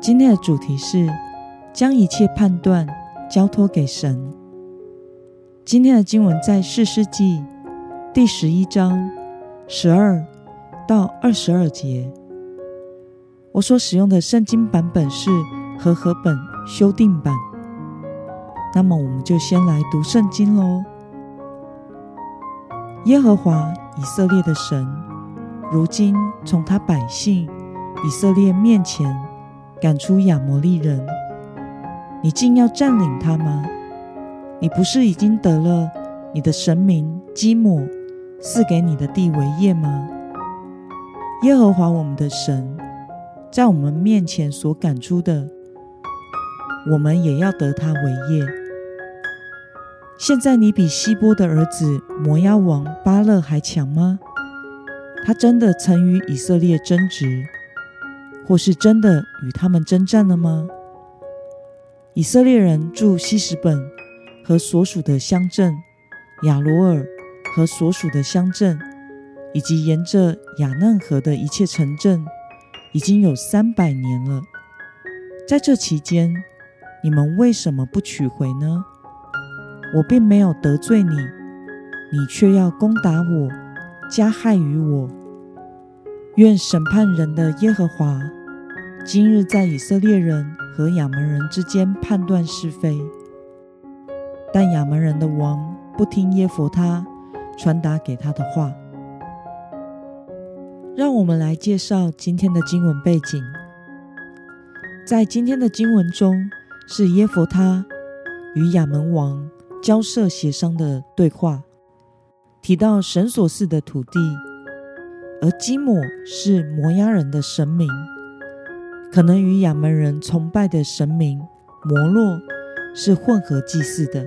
今天的主题是将一切判断交托给神。今天的经文在士师记第11章12到22节。我所使用的圣经版本是和合本修订版。那么我们就先来读圣经咯。耶和华以色列的神，如今从他百姓以色列面前赶出亚摩利人，你竟要占领他吗？你不是已经得了你的神明基抹赐给你的地为业吗？耶和华我们的神在我们面前所赶出的，我们也要得他为业。现在你比希波的儿子摩押王巴勒还强吗？他真的曾与以色列争执，或是真的与他们征战了吗？以色列人住希实本和所属的乡镇，亚罗尔和所属的乡镇，以及沿着亚嫩河的一切城镇，已经有300年了。在这期间，你们为什么不取回呢？我并没有得罪你，你却要攻打我，加害于我。愿审判人的耶和华今日在以色列人和亚扪人之间判断是非。但亚扪人的王不听耶弗他传达给他的话。让我们来介绍今天的经文背景。在今天的经文中，是耶弗他与亚扪王交涉协商的对话，提到神所赐的土地，而基抹是摩押人的神明，可能与亚扪人崇拜的神明摩洛是混合祭祀的。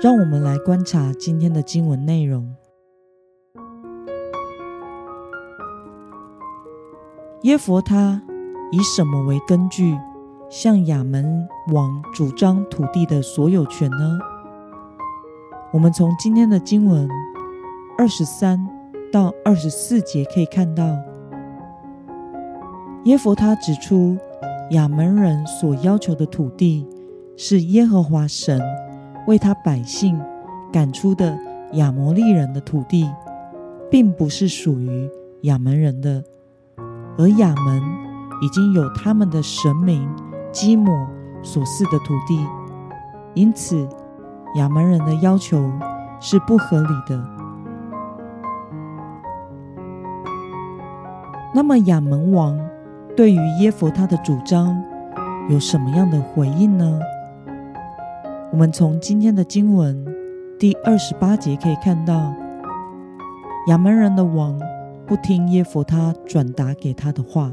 让我们来观察今天的经文内容。耶弗他以什么为根据向亚扪王主张土地的所有权呢？我们从今天的经文23到24节可以看到，耶弗他指出亚扪人所要求的土地是耶和华神为他百姓赶出的亚摩利人的土地，并不是属于亚扪人的，而亚扪已经有他们的神明基抹所赐的土地，因此亚扪人的要求是不合理的。那么亚扪王对于耶弗他的主张有什么样的回应呢？我们从今天的经文第28节可以看到，亚扪人的王不听耶弗他转达给他的话。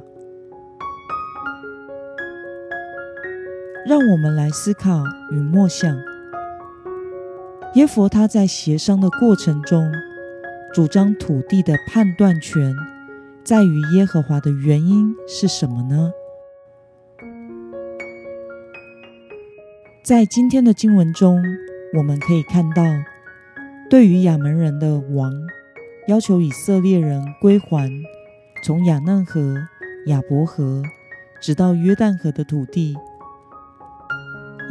让我们来思考与默想，耶弗他在协商的过程中主张土地的判断权在于耶和华的原因是什么呢？在今天的经文中，我们可以看到，对于亚扪人的王要求以色列人归还从亚嫩河、亚伯河直到约旦河的土地，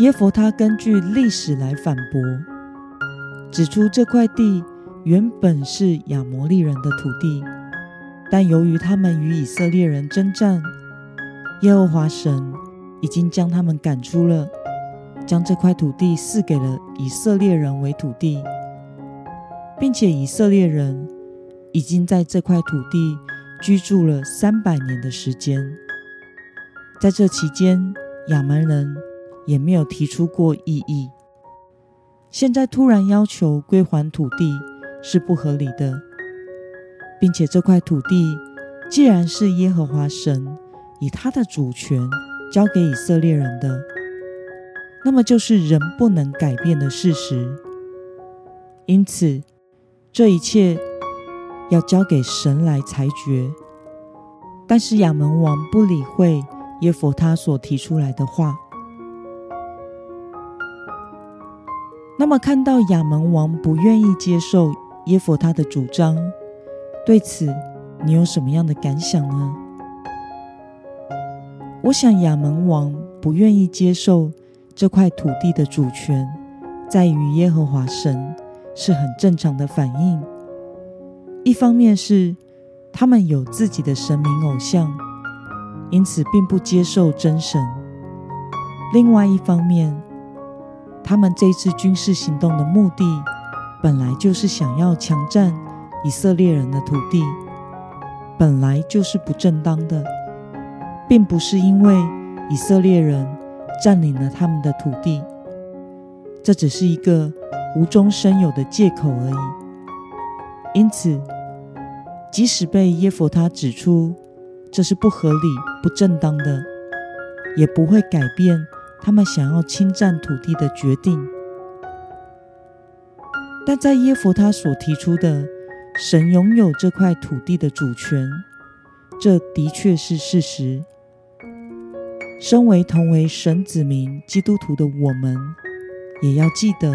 耶弗他根据历史来反驳，指出这块地原本是亚摩利人的土地，但由于他们与以色列人征战，耶和华神已经将他们赶出了，将这块土地赐给了以色列人为土地，并且以色列人已经在这块土地居住了300年的时间。在这期间，亚扪人也没有提出过异议。现在突然要求归还土地是不合理的，并且这块土地既然是耶和华神以他的主权交给以色列人的，那么就是人不能改变的事实。因此，这一切要交给神来裁决。但是亚扪王不理会耶弗他所提出来的话。那么看到亚扪王不愿意接受耶弗他的主张，对此你有什么样的感想呢？我想亚扪王不愿意接受这块土地的主权在于耶和华神，是很正常的反应。一方面是他们有自己的神明偶像，因此并不接受真神；另外一方面，他们这次军事行动的目的本来就是想要强占以色列人的土地，本来就是不正当的，并不是因为以色列人占领了他们的土地，这只是一个无中生有的借口而已。因此，即使被耶弗他指出这是不合理、不正当的，也不会改变他们想要侵占土地的决定。但在耶弗他所提出的神拥有这块土地的主权，这的确是事实。身为同为神子民基督徒的我们，也要记得，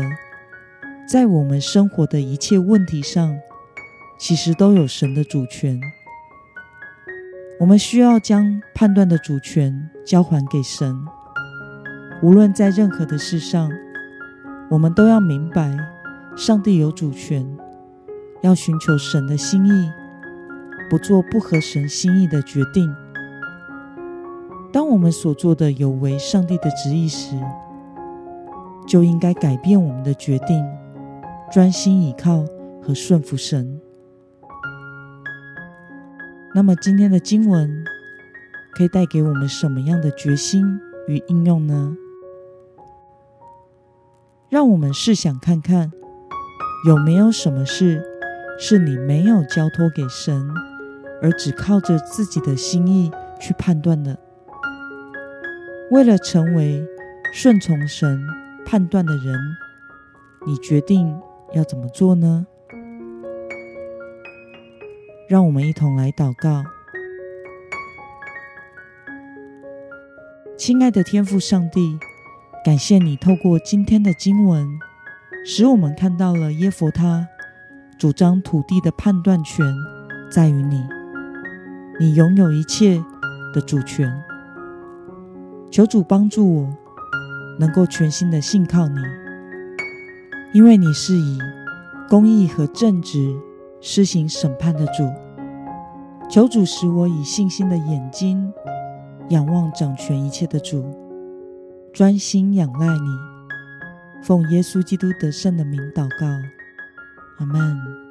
在我们生活的一切问题上，其实都有神的主权。我们需要将判断的主权交还给神。无论在任何的事上，我们都要明白上帝有主权，要寻求神的心意，不做不合神心意的决定。当我们所做的有违上帝的旨意时，就应该改变我们的决定，专心倚靠和顺服神。那么今天的经文可以带给我们什么样的决心与应用呢？让我们试想看看，有没有什么事是你没有交托给神，而只靠着自己的心意去判断的？为了成为顺从神判断的人，你决定要怎么做呢？让我们一同来祷告。亲爱的天父上帝，感谢你透过今天的经文，使我们看到了耶弗他主张土地的判断权在于你，你拥有一切的主权。求主帮助我能够全心的信靠你，因为你是以公义和正直施行审判的主。求主使我以信心的眼睛仰望掌权一切的主，专心仰赖你。奉耶稣基督得胜的名祷告，阿们。